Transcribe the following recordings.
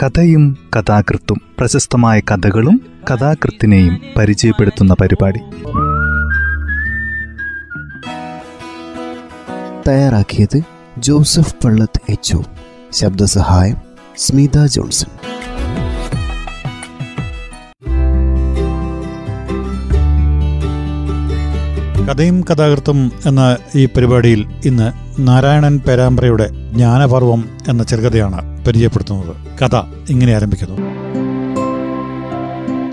കഥയും കഥാകൃത്തും, പ്രശസ്തമായ കഥകളും കഥാകൃത്തിനെയും പരിചയപ്പെടുത്തുന്ന പരിപാടി. തയ്യാറാക്കിയത് ജോസഫ് പെള്ളത്ത് എച്ച്. ശബ്ദസഹായം സ്മിത ജോൺസൺ. കഥയും കഥാകൃത്തും എന്ന ഈ പരിപാടിയിൽ ഇന്ന് നാരായണൻ പേരാമ്പ്രയുടെ ജ്ഞാനപർവം എന്ന ചെറുകഥയാണ് പരിചയപ്പെടുത്തുന്നത്. കഥ ഇങ്ങനെ ആരംഭിക്കുന്നു.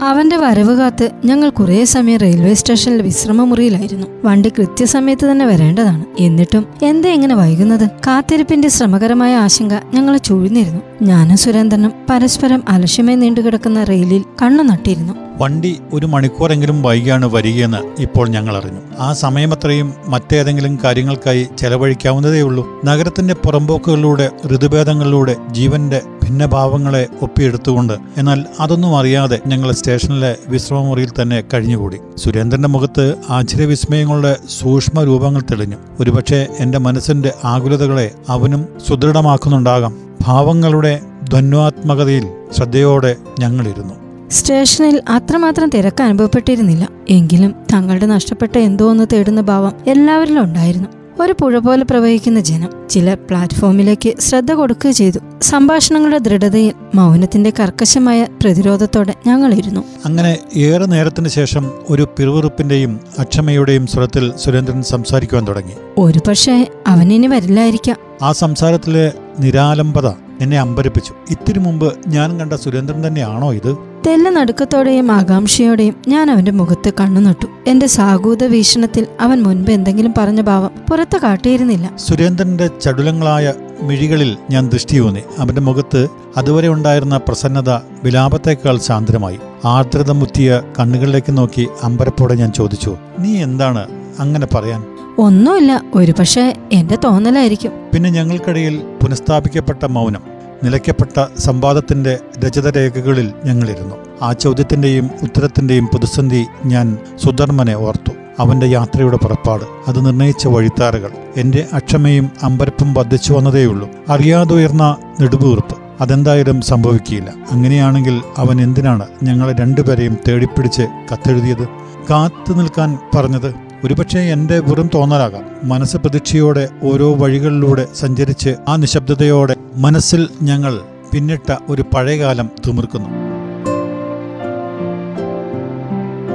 അവന്റെ വരവ് കാത്ത് ഞങ്ങൾ കുറേ സമയം റെയിൽവേ സ്റ്റേഷനിലെ വിശ്രമമുറിയിലായിരുന്നു. വണ്ടി കൃത്യസമയത്ത് തന്നെ വരേണ്ടതാണ്. എന്നിട്ടും എന്താ ഇങ്ങനെ വൈകുന്നത്? കാത്തിരിപ്പിന്റെ ശ്രമകരമായ ആശങ്ക ഞങ്ങളെ ചൂഴ്ന്നിരുന്നു. ഞാനും സുരേന്ദ്രനും പരസ്പരം അലക്ഷ്യമായി നീണ്ടുകിടക്കുന്ന റെയിലിൽ കണ്ണു നട്ടിരുന്നു. വണ്ടി ഒരു മണിക്കൂറെങ്കിലും വൈകിയാണ് വരികയെന്ന് ഇപ്പോൾ ഞങ്ങൾ അറിഞ്ഞു. ആ സമയമത്രയും മറ്റേതെങ്കിലും കാര്യങ്ങൾക്കായി ചെലവഴിക്കാവുന്നതേയുള്ളൂ. നഗരത്തിന്റെ പുറമ്പോക്കുകളിലൂടെ, ഋതുഭേദങ്ങളിലൂടെ, ജീവന്റെ ഭിന്നഭാവങ്ങളെ ഒപ്പിയെടുത്തുകൊണ്ട്, എന്നാൽ അതൊന്നും അറിയാതെ ഞങ്ങൾ സ്റ്റേഷനിലെ വിശ്രമമുറിയിൽ തന്നെ കഴിഞ്ഞുകൂടി. സുരേന്ദ്രന്റെ മുഖത്ത് ആശ്ചര്യവിസ്മയങ്ങളുടെ സൂക്ഷ്മ രൂപങ്ങൾ തെളിഞ്ഞു. ഒരുപക്ഷെ എന്റെ മനസ്സിന്റെ ആകുലതകളെ അവനും സുദൃഢമാക്കുന്നുണ്ടാകാം. ഭാവങ്ങളുടെ ധ്വന്വാത്മകതയിൽ ശ്രദ്ധയോടെ ഞങ്ങളിരുന്നു. സ്റ്റേഷനിൽ അത്രമാത്രം തിരക്ക് അനുഭവപ്പെട്ടിരുന്നില്ല. എങ്കിലും തങ്ങളുടെ നഷ്ടപ്പെട്ട എന്തോ ഒന്ന് തേടുന്ന ഭാവം എല്ലാവരിലും ഉണ്ടായിരുന്നു. ഒരു പുഴ പോലെ പ്രവഹിക്കുന്ന ജനം. ചിലർ പ്ലാറ്റ്ഫോമിലേക്ക് ശ്രദ്ധ കൊടുക്കുക ചെയ്തു. സംഭാഷണങ്ങളുടെ ദൃഢതയിൽ മൗനത്തിന്റെ കർക്കശമായ പ്രതിരോധത്തോടെ ഞങ്ങളിരുന്നു. അങ്ങനെ ഏറെ നേരത്തിന് ശേഷം ഒരു പിറുവിറുപ്പിന്റെയും അക്ഷമയുടെയും സ്വരത്തിൽ സുരേന്ദ്രൻ സംസാരിക്കുവാൻ തുടങ്ങി. ഒരു പക്ഷേ അവനിനി വരില്ലായിരിക്കാം. ആ സംസാരത്തിലെ നിരാലംബത എന്നെ അമ്പരപ്പിച്ചു. ഇത്തിരി മുമ്പ് ഞാൻ കണ്ട സുരേന്ദ്രൻ തന്നെയാണോ ഇത്? തെല്ല നടുക്കത്തോടെയും ആകാംക്ഷയോടെയും ഞാൻ അവന്റെ മുഖത്ത് കണ്ണുനട്ടു. എന്റെ സാഗൂത വീക്ഷണത്തിൽ അവൻ മുൻപ് എന്തെങ്കിലും പറഞ്ഞ ഭാവം പുറത്ത് കാട്ടിയിരുന്നില്ല. സുരേന്ദ്രന്റെ ചടുലങ്ങളായ മിഴികളിൽ ഞാൻ ദൃഷ്ടിയൂന്നി. അവന്റെ മുഖത്ത് അതുവരെ ഉണ്ടായിരുന്ന പ്രസന്നത വിലാപത്തേക്കാൾ ശാന്തമായി. ആർദ്രത മുത്തിയ കണ്ണുകളിലേക്ക് നോക്കി അമ്പരപ്പോടെ ഞാൻ ചോദിച്ചു, നീ എന്താണ് അങ്ങനെ പറയാൻ? ഒന്നുമില്ല, ഒരു പക്ഷേ എന്റെ തോന്നലായിരിക്കും. പിന്നെ ഞങ്ങൾക്കിടയിൽ പുനഃസ്ഥാപിക്കപ്പെട്ട മൗനം. നിലയ്ക്കപ്പെട്ട സംവാദത്തിന്റെ രചിതരേഖകളിൽ ഞങ്ങളിരുന്നു. ആ ചോദ്യത്തിന്റെയും ഉത്തരത്തിന്റെയും പ്രതിസന്ധി ഞാൻ സുധർമ്മനെ ഓർത്തു. അവന്റെ യാത്രയുടെ പുറപ്പാട്, അത് നിർണയിച്ച വഴിത്താരകൾ, എന്റെ അക്ഷമയും അമ്പരപ്പും വർദ്ധിച്ചു വന്നതേയുള്ളൂ. അറിയാതുയർന്ന നെടുവീർപ്പ്. അതെന്തായാലും സംഭവിക്കില്ല. അങ്ങനെയാണെങ്കിൽ അവൻ എന്തിനാണ് ഞങ്ങളെ രണ്ടുപേരെയും തേടിപ്പിടിച്ച് കത്തെഴുതിയത്? കാത്തു നിൽക്കാൻ പറഞ്ഞത് ഒരുപക്ഷെ എൻ്റെ വെറും തോന്നലാകാം. മനസ്സ് പ്രതീക്ഷയോടെ ഓരോ വഴികളിലൂടെ സഞ്ചരിച്ച് ആ നിശബ്ദതയോടെ മനസ്സിൽ ഞങ്ങൾ പിന്നിട്ട ഒരു പഴയകാലം തിമിർക്കുന്നു.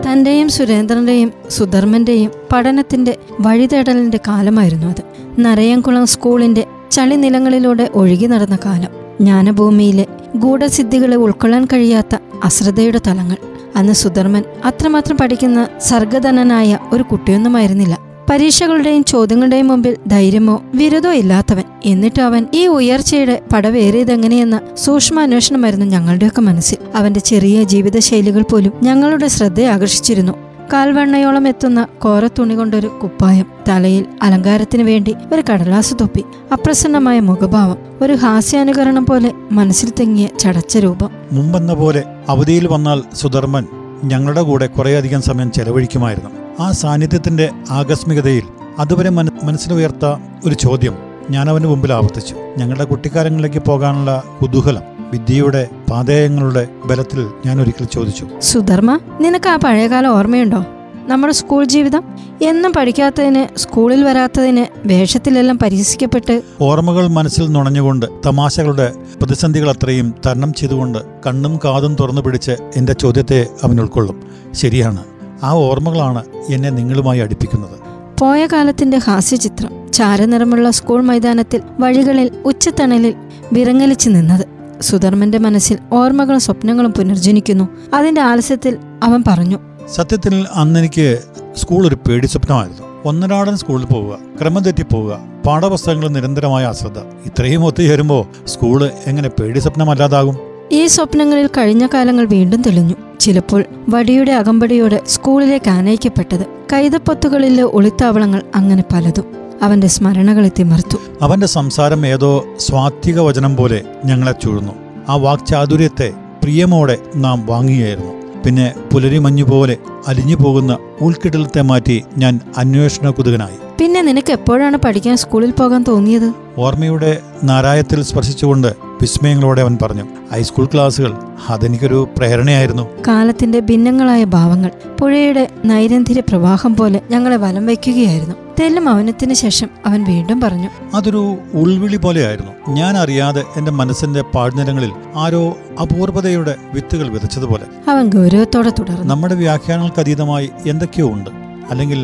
തന്റെയും സുരേന്ദ്രന്റെയും സുധർമ്മന്റെയും പഠനത്തിന്റെ വഴിതേടലിന്റെ കാലമായിരുന്നു അത്. നരയൻകുളം സ്കൂളിന്റെ ചളിനിലങ്ങളിലൂടെ ഒഴുകി നടന്ന കാലം. ജ്ഞാനഭൂമിയിലെ ഗൂഢസിദ്ധികളെ ഉൾക്കൊള്ളാൻ കഴിയാത്ത അശ്രദ്ധയുടെ തലങ്ങൾ. അന്ന് സുധർമ്മൻ അത്രമാത്രം പഠിക്കുന്ന സർഗധനനായ ഒരു കുട്ടിയൊന്നുമായിരുന്നില്ല. പരീക്ഷകളുടെയും ചോദ്യങ്ങളുടെയും മുമ്പിൽ ധൈര്യമോ വിരതോ ഇല്ലാത്തവൻ. എന്നിട്ട് അവൻ ഈ ഉയർച്ചയുടെ പടവേറിയതെങ്ങനെയെന്ന സൂക്ഷ്മാന്വേഷണമായിരുന്നു ഞങ്ങളുടെയൊക്കെ മനസ്സിൽ. അവന്റെ ചെറിയ ജീവിതശൈലികൾ പോലും ഞങ്ങളുടെ ശ്രദ്ധയെ ആകർഷിച്ചിരുന്നു. കാൽവണ്ണയോളം എത്തുന്ന കോരത്തുണി കൊണ്ടൊരു കുപ്പായം, തലയിൽ അലങ്കാരത്തിന് വേണ്ടി ഒരു കടലാസ് തൊപ്പി, അപ്രസന്നമായ മുഖഭാവം, ഒരു ഹാസ്യാനുകരണം പോലെ മനസ്സിൽ തെങ്ങിയ ചടച്ച രൂപം. മുമ്പെന്ന പോലെ അവധിയിൽ വന്നാൽ സുധർമ്മൻ ഞങ്ങളുടെ കൂടെ കുറേയധികം സമയം ചെലവഴിക്കുമായിരുന്നു. ആ സാന്നിധ്യത്തിന്റെ ആകസ്മികതയിൽ അതുവരെ മനസ്സിലുയർത്ത ഒരു ചോദ്യം ഞാൻ അവന് മുമ്പിൽ ആവർത്തിച്ചു. ഞങ്ങളുടെ കുട്ടിക്കാലങ്ങളിലേക്ക് പോകാനുള്ള കുതൂഹലം വിദ്യയുടെ പാതയങ്ങളുടെ ബലത്തിൽ ഞാൻ ഒരിക്കൽ ചോദിച്ചു, സുധർമ്മ, നിനക്ക് ആ പഴയകാലം ഓർമ്മയുണ്ടോ? നമ്മുടെ സ്കൂൾ ജീവിതം. എന്നും പഠിക്കാത്തതിന്, സ്കൂളിൽ വരാത്തതിന്, വേഷത്തിലെല്ലാം പരിഹസിക്കപ്പെട്ട്. ഓർമ്മകൾ മനസ്സിൽ നുണഞ്ഞുകൊണ്ട്, തമാശകളുടെ പ്രതിസന്ധികൾ അത്രയും തരണം ചെയ്തുകൊണ്ട് കണ്ണും കാതും തുറന്നു പിടിച്ച് എന്റെ ചോദ്യത്തെ അവൻ ഉൾക്കൊള്ളും. ശരിയാണ്, ആ ഓർമ്മകളാണ് എന്നെ നിങ്ങളുമായി അടുപ്പിക്കുന്നത്. പോയ കാലത്തിന്റെ ഹാസ്യചിത്രം ചാരനിറമുള്ള സ്കൂൾ മൈതാനത്തിൽ, വഴികളിൽ, ഉച്ചത്തണലിൽ വിറങ്ങലിച്ചു നിന്നത്. സുധർമ്മന്റെ മനസ്സിൽ ഓർമ്മകളും സ്വപ്നങ്ങളും പുനർജനിക്കുന്നു. അതിന്റെ ആലസ്യത്തിൽ അവൻ പറഞ്ഞു, സത്യത്തിൽ അന്നെനിക്ക് സ്കൂൾ ഒരു പേടി സ്വപ്നമായിരുന്നു. ഒന്നരാടൻ സ്കൂളിൽ പോവുക, ക്രമം തെറ്റിപ്പോവുക, പാഠപുസ്തകങ്ങൾ നിരന്തരമായ അശ്രദ്ധ. ഇത്രയും ഒത്തുചേരുമ്പോൾ സ്കൂള് എങ്ങനെ പേടി സ്വപ്നമല്ലാതാകും? ഈ സ്വപ്നങ്ങളിൽ കഴിഞ്ഞ കാലങ്ങൾ വീണ്ടും തെളിഞ്ഞു. ചിലപ്പോൾ വടിയുടെ അകമ്പടിയോടെ സ്കൂളിലേക്ക് ആനയിക്കപ്പെട്ടത്, കൈതപ്പൊത്തുകളിലെ ഒളിത്താവളങ്ങൾ, അങ്ങനെ പലതും അവന്റെ സ്മരണകളെ തിമർത്തു. അവന്റെ സംസാരം ഏതോ സ്വാത്വിക വചനം പോലെ ഞങ്ങളെ ചൂഴ്ന്നു. ആ വാക്ചാതുര്യത്തെ പ്രിയമോടെ നാം വാങ്ങുകയായിരുന്നു. പിന്നെ പുലരിമഞ്ഞു പോലെ അലിഞ്ഞു പോകുന്ന ഉൾക്കിടലത്തെ മാറ്റി ഞാൻ അന്വേഷണ കുതുകനായി. പിന്നെ നിനക്ക് എപ്പോഴാണ് പഠിക്കാൻ സ്കൂളിൽ പോകാൻ തോന്നിയത്? ഓർമ്മയുടെ നാരായത്തിൽ സ്പർശിച്ചുകൊണ്ട് വിസ്മയങ്ങളോടെ അവൻ പറഞ്ഞു. ഹൈസ്കൂൾ ക്ലാസ്സുകൾ അതെനിക്കൊരു പ്രേരണയായിരുന്നു. കാലത്തിന്റെ ഭിന്നങ്ങളായ ഭാവങ്ങൾ പുഴയുടെ നൈരന്തിര പ്രവാഹം പോലെ ഞങ്ങളെ വലം വയ്ക്കുകയായിരുന്നു. തെല്ലും മൗനത്തിന് ശേഷം അവൻ വീണ്ടും പറഞ്ഞു. അതൊരു ഉൾവിളി പോലെയായിരുന്നു. ഞാൻ അറിയാതെ എന്റെ മനസ്സിന്റെ പാഴ്നിരങ്ങളിൽ ആരോ അപൂർവതയുടെ വിത്തുകൾ വിതച്ചതുപോലെ. അവൻ ഗൗരവത്തോടെ തുടർന്നു. നമ്മുടെ വ്യാഖ്യാനങ്ങൾക്ക് അതീതമായി എന്തൊക്കെയോ ഉണ്ട്, അല്ലെങ്കിൽ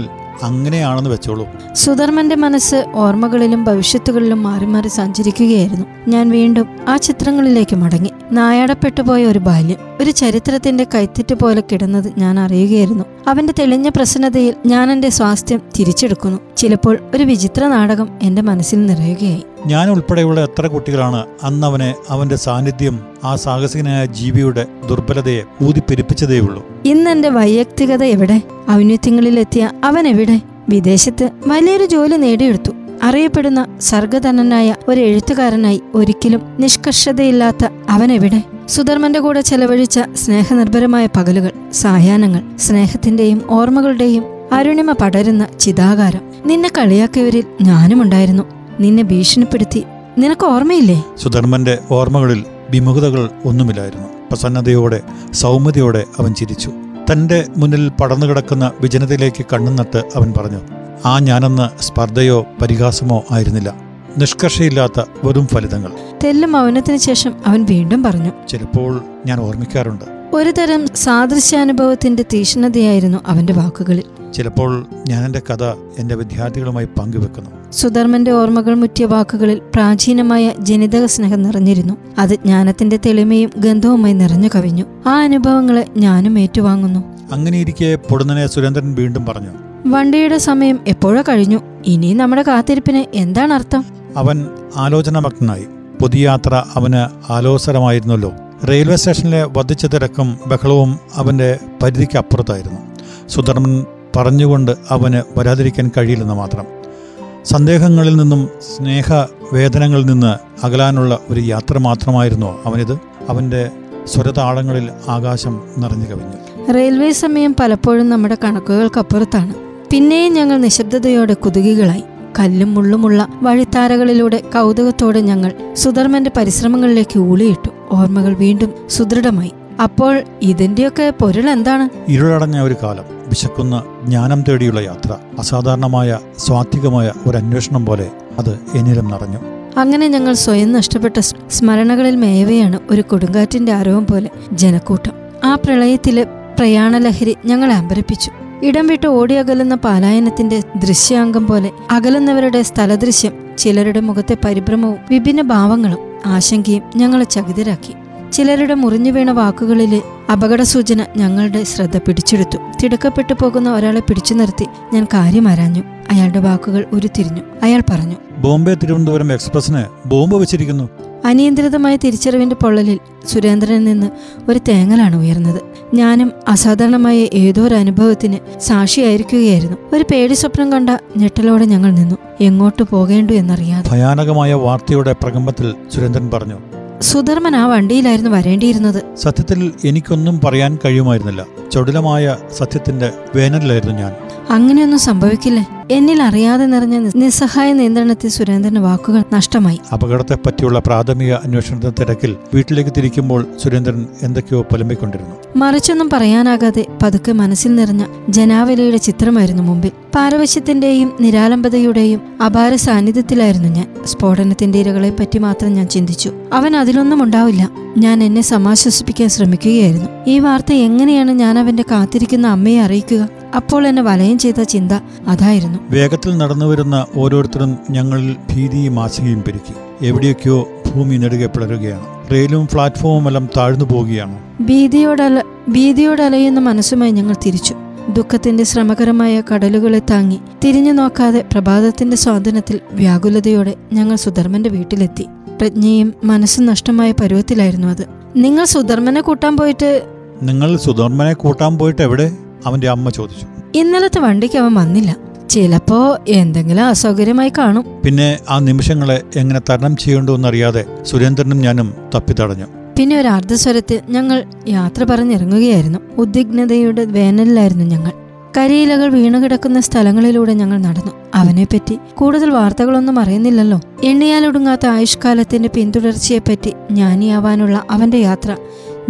അങ്ങനെയാണെന്ന് വെച്ചോളൂ. സുധർമ്മന്റെ മനസ്സ് ഓർമ്മകളിലും ഭവിഷ്യത്തുകളിലും മാറി മാറി സഞ്ചരിക്കുകയായിരുന്നു. ഞാൻ വീണ്ടും ആ ചിത്രങ്ങളിലേക്ക് മടങ്ങി. നായാടപ്പെട്ടുപോയ ഒരു ബാല്യം, ഒരു ചരിത്രത്തിന്റെ കൈത്തെറ്റ് പോലെ കിടന്നത് ഞാൻ അറിയുകയായിരുന്നു. അവന്റെ തെളിഞ്ഞ പ്രസന്നതയിൽ ഞാൻ എന്റെ സ്വാസ്ഥ്യം തിരിച്ചെടുക്കുന്നു. ചിലപ്പോൾ ഒരു വിചിത്ര നാടകം എന്റെ മനസ്സിൽ നിറയുകയായി. ഞാൻ ഉൾപ്പെടെയുള്ള എത്ര കുട്ടികളാണ് അന്നവനെ, അവന്റെ സാന്നിധ്യം, ആ സാഹസികനായ ജീവിയുടെ ദുർബലതയെ ഊതിപ്പെരിപ്പിച്ചതേയുള്ളൂ. ഇന്ന് എന്റെ വൈയക്തികത എവിടെ? ഔന്നത്യങ്ങളിലെത്തിയ അവൻ എവിടെ? വിദേശത്ത് വലിയൊരു ജോലി നേടിയെടുത്തു. അറിയപ്പെടുന്ന സർഗധനനായ ഒരു എഴുത്തുകാരനായി. ഒരിക്കലും നിഷ്കർഷതയില്ലാത്ത അവനെവിടെ? സുധർമ്മന്റെ കൂടെ ചെലവഴിച്ച സ്നേഹനിർഭരമായ പകലുകൾ, സായാഹ്നങ്ങൾ, സ്നേഹത്തിന്റെയും ഓർമ്മകളുടെയും അരുണിമ പടരുന്ന ചിതാകാരം. നിന്നെ കളിയാക്കിയവരിൽ ഞാനുമുണ്ടായിരുന്നു. നിന്നെ ഭീഷണിപ്പെടുത്തി. നിനക്ക് ഓർമ്മയില്ലേ? സുധർമ്മന്റെ ഓർമ്മകളിൽ വിമുഖതകൾ ഒന്നുമില്ലായിരുന്നു. പ്രസന്നതയോടെ, സൗമ്യതയോടെ അവൻ ചിരിച്ചു. തന്റെ മുന്നിൽ പടർന്നു കിടക്കുന്ന വിജനതയിലേക്ക് കണ്ണുനട്ട് അവൻ പറഞ്ഞു. ആ ഞാനെന്ന് സ്പർദ്ധയോ പരിഹാസമോ ആയിരുന്നില്ല, നിഷ്കർഷയില്ലാത്ത വെറും ഫലിതങ്ങൾ. തെല്ലും മൗനത്തിന് ശേഷം അവൻ വീണ്ടും പറഞ്ഞു. ചിലപ്പോൾ ഞാൻ ഓർമ്മിക്കാറുണ്ട്. ഒരു തരം സാദൃശ്യാനുഭവത്തിന്റെ തീഷ്ണതയായിരുന്നു അവന്റെ വാക്കുകളിൽ. ചിലപ്പോൾ ഞാൻ എന്റെ കഥ എന്റെ വിദ്യാർത്ഥികളുമായി പങ്കുവെക്കുന്നു. സുധർമ്മന്റെ ഓർമ്മകൾ മുറ്റിയ വാക്കുകളിൽ പ്രാചീനമായ ജനിതക സ്നേഹം നിറഞ്ഞിരുന്നു. അത് ജ്ഞാനത്തിന്റെ തെളിമയും ഗന്ധവുമായി നിറഞ്ഞു കവിഞ്ഞു. ആ അനുഭവങ്ങളെ ഞാനും ഏറ്റുവാങ്ങുന്നു. അങ്ങനെയിരിക്കെ പൊടുന്നനെ സുരേന്ദ്രൻ വീണ്ടും പറഞ്ഞു. വണ്ടിയുടെ സമയം എപ്പോഴോ കഴിഞ്ഞു. ഇനി നമ്മുടെ കാത്തിരിപ്പിന് എന്താണ് അർത്ഥം? അവൻ ആലോചനാമഗ്നായി. പുതിയ യാത്ര അവന് ആലോസരമായിരുന്നല്ലോ. റെയിൽവേ സ്റ്റേഷനിലെ വർദ്ധിച്ച തിരക്കും ബഹളവും അവന്റെ പരിധിക്ക് അപ്പുറത്തായിരുന്നു. സുധർമ്മൻ പറഞ്ഞുകൊണ്ട് അവന് വരാതിരിക്കാൻ കഴിയില്ലെന്ന് മാത്രം. സന്ദേഹങ്ങളിൽ നിന്നും സ്നേഹവേദനകളിൽ നിന്ന് അകലാനുള്ള ഒരു യാത്ര മാത്രമായിരുന്നു അവനിത്. അവന്റെ സ്വരതാളങ്ങളിൽ ആകാശം നിറഞ്ഞു കവിഞ്ഞു. റെയിൽവേ സമയം പലപ്പോഴും നമ്മുടെ കണക്കുകൾക്കപ്പുറത്താണ്. പിന്നെയും ഞങ്ങൾ നിശബ്ദതയോടെ കുതുകികളായി. കല്ലും മുള്ളുമുള്ള വഴിത്താരകളിലൂടെ കൗതുകത്തോടെ ഞങ്ങൾ സുധർമ്മന്റെ പരിശ്രമങ്ങളിലേക്ക് ഊളിയിട്ടു. ഓർമ്മകൾ വീണ്ടും സുദൃഢമായി. അപ്പോൾ ഇതിന്റെയൊക്കെ പൊരുൾ എന്താണ്? ഇരുളടഞ്ഞ ഒരു കാലം, വിശക്കുന്ന ജ്ഞാനം തേടിയുള്ള യാത്ര, അസാധാരണമായ സ്വാത്വികമായ ഒരു അന്വേഷണം പോലെ അത് എന്നിലും നിറഞ്ഞു. അങ്ങനെ ഞങ്ങൾ സ്വയം നഷ്ടപ്പെട്ട സ്മരണകളിൽ മേയവെയാണ് ഒരു കൊടുങ്കാറ്റിന്റെ ആരവം പോലെ ജനക്കൂട്ടം. ആ പ്രളയത്തിലെ പ്രയാണലഹരി ഞങ്ങളെ അമ്പരപ്പിച്ചു. ഇടം വിട്ട് ഓടിയകലുന്ന പാലായനത്തിന്റെ ദൃശ്യാംഗം പോലെ അകലുന്നവരുടെ സ്ഥലദൃശ്യം, ചിലരുടെ മുഖത്തെ പരിഭ്രമവും വിഭിന്ന ഭാവങ്ങളും ആശങ്കയും ഞങ്ങളെ ചകിതരാക്കി. ചിലരുടെ മുറിഞ്ഞു വീണ വാക്കുകളിലെ അപകട സൂചന ഞങ്ങളുടെ ശ്രദ്ധ പിടിച്ചെടുത്തു. തിടുക്കപ്പെട്ടു പോകുന്ന ഒരാളെ പിടിച്ചു നിർത്തി ഞാൻ കാര്യമാരാഞ്ഞു. അയാളുടെ വാക്കുകൾ ഉരുത്തിരിഞ്ഞു. അയാൾ പറഞ്ഞു, ബോംബെ തിരുവനന്തപുരം എക്സ്പ്രസിന് ബോംബ് വെച്ചിരിക്കുന്നു. അനിയന്ത്രിതമായ തിരിച്ചറിവിന്റെ പൊള്ളലിൽ സുരേന്ദ്രനിൽ നിന്ന് ഒരു തേങ്ങലാണ് ഉയർന്നത്. ഞാനും അസാധാരണമായ ഏതോ ഒരു അനുഭവത്തിന് സാക്ഷിയായിരിക്കുകയായിരുന്നു. ഒരു പേടി സ്വപ്നം കണ്ട ഞെട്ടലോടെ ഞങ്ങൾ നിന്നു. എങ്ങോട്ട് പോകേണ്ടു എന്നറിയാതെ. ഭയാനകമായ വാർത്തയുടെ പ്രകമ്പത്തിൽ സുരേന്ദ്രൻ പറഞ്ഞു, സുധർമ്മൻ ആ വണ്ടിയിലായിരുന്നു വരേണ്ടിയിരുന്നത്. സത്യത്തിൽ എനിക്കൊന്നും പറയാൻ കഴിയുമായിരുന്നില്ല. ചടുലമായ സത്യത്തിന്റെ വേനലിലായിരുന്നു ഞാൻ. അങ്ങനെയൊന്നും സംഭവിക്കില്ലേ? എന്നിൽ അറിയാതെ നിറഞ്ഞ നിസ്സഹായ നിയന്ത്രണത്തിൽ സുരേന്ദ്രന്റെ വാക്കുകൾ നഷ്ടമായി. അപകടത്തെ പറ്റിയുള്ള പ്രാഥമിക അന്വേഷണത്തിന്റെ തിരക്കിൽ വീട്ടിലേക്ക് തിരിക്കുമ്പോൾ സുരേന്ദ്രൻ എന്തൊക്കെയോ പുലമ്പിക്കൊണ്ടിരുന്നു. മറിച്ചൊന്നും പറയാനാകാതെ പതുക്കെ മനസ്സിൽ നിറഞ്ഞ ജനാവലിയുടെ ചിത്രമായിരുന്നു മുമ്പിൽ. പാരവശ്യത്തിന്റെയും നിരാലംബതയുടെയും അപാര സാന്നിധ്യത്തിലായിരുന്നു ഞാൻ. സ്ഫോടനത്തിന്റെ ഇരകളെ പറ്റി മാത്രം ഞാൻ ചിന്തിച്ചു. അവൻ അതിലൊന്നും ഉണ്ടാവില്ല. ഞാൻ എന്നെ സമാശ്വസിപ്പിക്കാൻ ശ്രമിക്കുകയായിരുന്നു. ഈ വാർത്ത എങ്ങനെയാണ് ഞാൻ അവന്റെ കാത്തിരിക്കുന്ന അമ്മയെ അറിയിക്കുക? അപ്പോൾ എന്നെ വലയം ചെയ്ത ചിന്ത അതായിരുന്നു. വേഗത്തിൽ നടന്നു വരുന്ന ഓരോരുത്തരും ഞങ്ങളിൽ ഭീതിയും ആശങ്കയും പെരുക്കി. എവിടെയൊക്കെയോ ഭൂമി നെടുകെ പിളരുകയാണ്. റെയിലും പ്ലാറ്റ്ഫോമും എല്ലാം താഴ്ന്നു പോവുകയാണ്. ഭീതിയോടലയുന്ന മനസ്സുമായി ഞങ്ങൾ തിരിച്ചു. ദുഃഖത്തിന്റെ ശ്രമകരമായ കടലുകളെ താങ്ങി തിരിഞ്ഞു നോക്കാതെ പ്രഭാതത്തിന്റെ സ്വാധീനത്തിൽ വ്യാകുലതയോടെ ഞങ്ങൾ സുധർമ്മന്റെ വീട്ടിലെത്തി. പ്രജ്ഞയും മനസ്സും നഷ്ടമായ പരുവത്തിലായിരുന്നു അത്. നിങ്ങൾ സുധർമ്മനെ കൂട്ടാൻ പോയിട്ട് എവിടെ? അവന്റെ അമ്മ ചോദിച്ചു. ഇന്നലത്തെ വണ്ടിക്ക് അവൻ വന്നില്ല. ചിലപ്പോ എന്തെങ്കിലും അസൗകര്യമായി കാണും. പിന്നെ ആ നിമിഷങ്ങളെ എങ്ങനെ തരണം ചെയ്യേണ്ടോന്നറിയാതെ സുരേന്ദ്രനും ഞാനും തപ്പിത്തടഞ്ഞു. പിന്നെ ഒരു അർദ്ധസ്വരത്തിൽ ഞങ്ങൾ യാത്ര പറഞ്ഞിറങ്ങുകയായിരുന്നു. ഉദ്വിഗ്നതയുടെ വേനലിലായിരുന്നു ഞങ്ങൾ. കരിയിലകൾ വീണുകിടക്കുന്ന സ്ഥലങ്ങളിലൂടെ ഞങ്ങൾ നടന്നു. അവനെപ്പറ്റി കൂടുതൽ വാർത്തകളൊന്നും അറിയുന്നില്ലല്ലോ. എണ്ണിയാലൊടുങ്ങാത്ത ആയുഷ്കാലത്തിന്റെ പിന്തുടർച്ചയെപ്പറ്റി ജ്ഞാനിയാവാനുള്ള അവന്റെ യാത്ര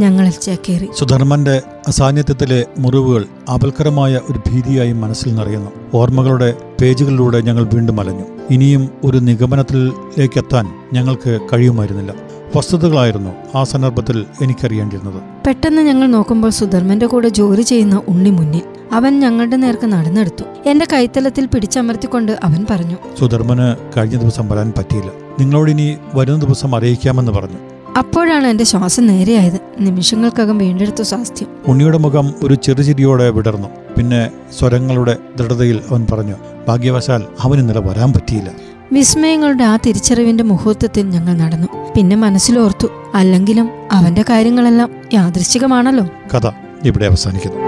ഞങ്ങളിൽ ചേക്കേറി. സുധർമ്മന്റെ അസാന്നിധ്യത്തിലെ മുറിവുകൾ അപൽക്കരമായ ഒരു ഭീതിയായി മനസ്സിൽ നിറയുന്നു. ഓർമ്മകളുടെ പേജുകളിലൂടെ ഞങ്ങൾ വീണ്ടും അലഞ്ഞു. ഇനിയും ഒരു നിഗമനത്തിലേക്കെത്താൻ ഞങ്ങൾക്ക് കഴിയുമായിരുന്നില്ല. വസ്തുതകളായിരുന്നു ആ സന്ദർഭത്തിൽ എനിക്കറിയേണ്ടിയിരുന്നത്. പെട്ടെന്ന് ഞങ്ങൾ നോക്കുമ്പോൾ സുധർമ്മന്റെ കൂടെ ജോലി ചെയ്യുന്ന ഉണ്ണി മുന്നിൽ. അവൻ ഞങ്ങളുടെ നേർക്ക് നടന്നെടുത്തു. എന്റെ കൈത്തലത്തിൽ പിടിച്ചമർത്തിക്കൊണ്ട് അവൻ പറഞ്ഞു, സുധർമ്മന് കഴിഞ്ഞ ദിവസം വരാൻ പറ്റിയില്ല, നിങ്ങളോട് ഇനി വരുന്ന ദിവസം അറിയിക്കാമെന്ന് പറഞ്ഞു. അപ്പോഴാണ് എന്റെ ശ്വാസം നേരെയായത്. നിമിഷങ്ങൾക്കകം വീണ്ടെടുത്തു സ്വാസ്ഥ്യം. ഉണ്ണിയുടെ മുഖം ഒരു ചെറുചിരിയോടെ വിടർന്നു. പിന്നെ സ്വരങ്ങളുടെ ദൃഢതയിൽ അവൻ പറഞ്ഞു, ഭാഗ്യവശാൽ അവന് ഇന്നലെ വരാൻ പറ്റിയില്ല. വിസ്മയങ്ങളുടെ ആ തിരിച്ചറിവിന്റെ മുഹൂർത്തത്തിൽ ഞങ്ങൾ നടന്നു. പിന്നെ മനസ്സിലോർത്തു, അല്ലെങ്കിലും അവന്റെ കാര്യങ്ങളെല്ലാം യാദൃശ്ചികമാണല്ലോ. കഥ ഇവിടെ അവസാനിക്കുന്നു.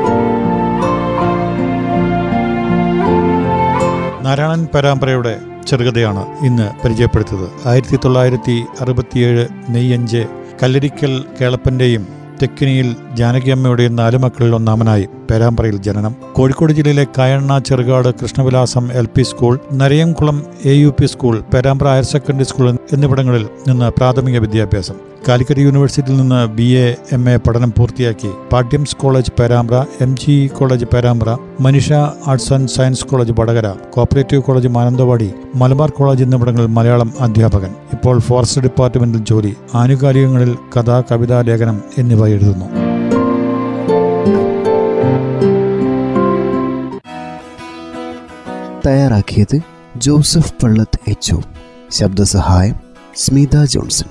നാരായണൻ പരമ്പരയുടെ ചെറുകഥയാണ് ഇന്ന് പരിചയപ്പെടുത്തിയത്. 1967 മെയ് 5 കല്ലരിക്കൽ കേളപ്പന്റെയും തെക്കിനിയിൽ ജാനകിയമ്മയുടെയും 4 മക്കളിൽ ഒന്നാമനായി പേരാമ്പ്രയിൽ ജനനം. കോഴിക്കോട് ജില്ലയിലെ Kayanna Cherukad Krishnavilasam LP school, Narayamkulam AUP school, Perambra higher secondary school എന്നിവിടങ്ങളിൽ നിന്ന് പ്രാഥമിക വിദ്യാഭ്യാസം. കാലിക്കറ്റ് യൂണിവേഴ്സിറ്റിയിൽ നിന്ന് BA MA പഠനം പൂർത്തിയാക്കി പാഠ്യംസ് college Perambra, MG college Perambra, Manisha arts and science college Vadakara, cooperative college Mananthavady, Malabar college എന്നിവിടങ്ങളിൽ മലയാളം അധ്യാപകൻ. ഇപ്പോൾ ഫോറസ്റ്റ് ഡിപ്പാർട്ട്മെന്റിൽ ജോലി. ആനുകാലികങ്ങളിൽ കഥ, കവിതാ ലേഖനം എന്നിവ എഴുതുന്നു. തയ്യാറാക്കിയത് ജോസഫ് പള്ളത്ത് HO. ശബ്ദസഹായം സ്മിത ജോൺസൺ.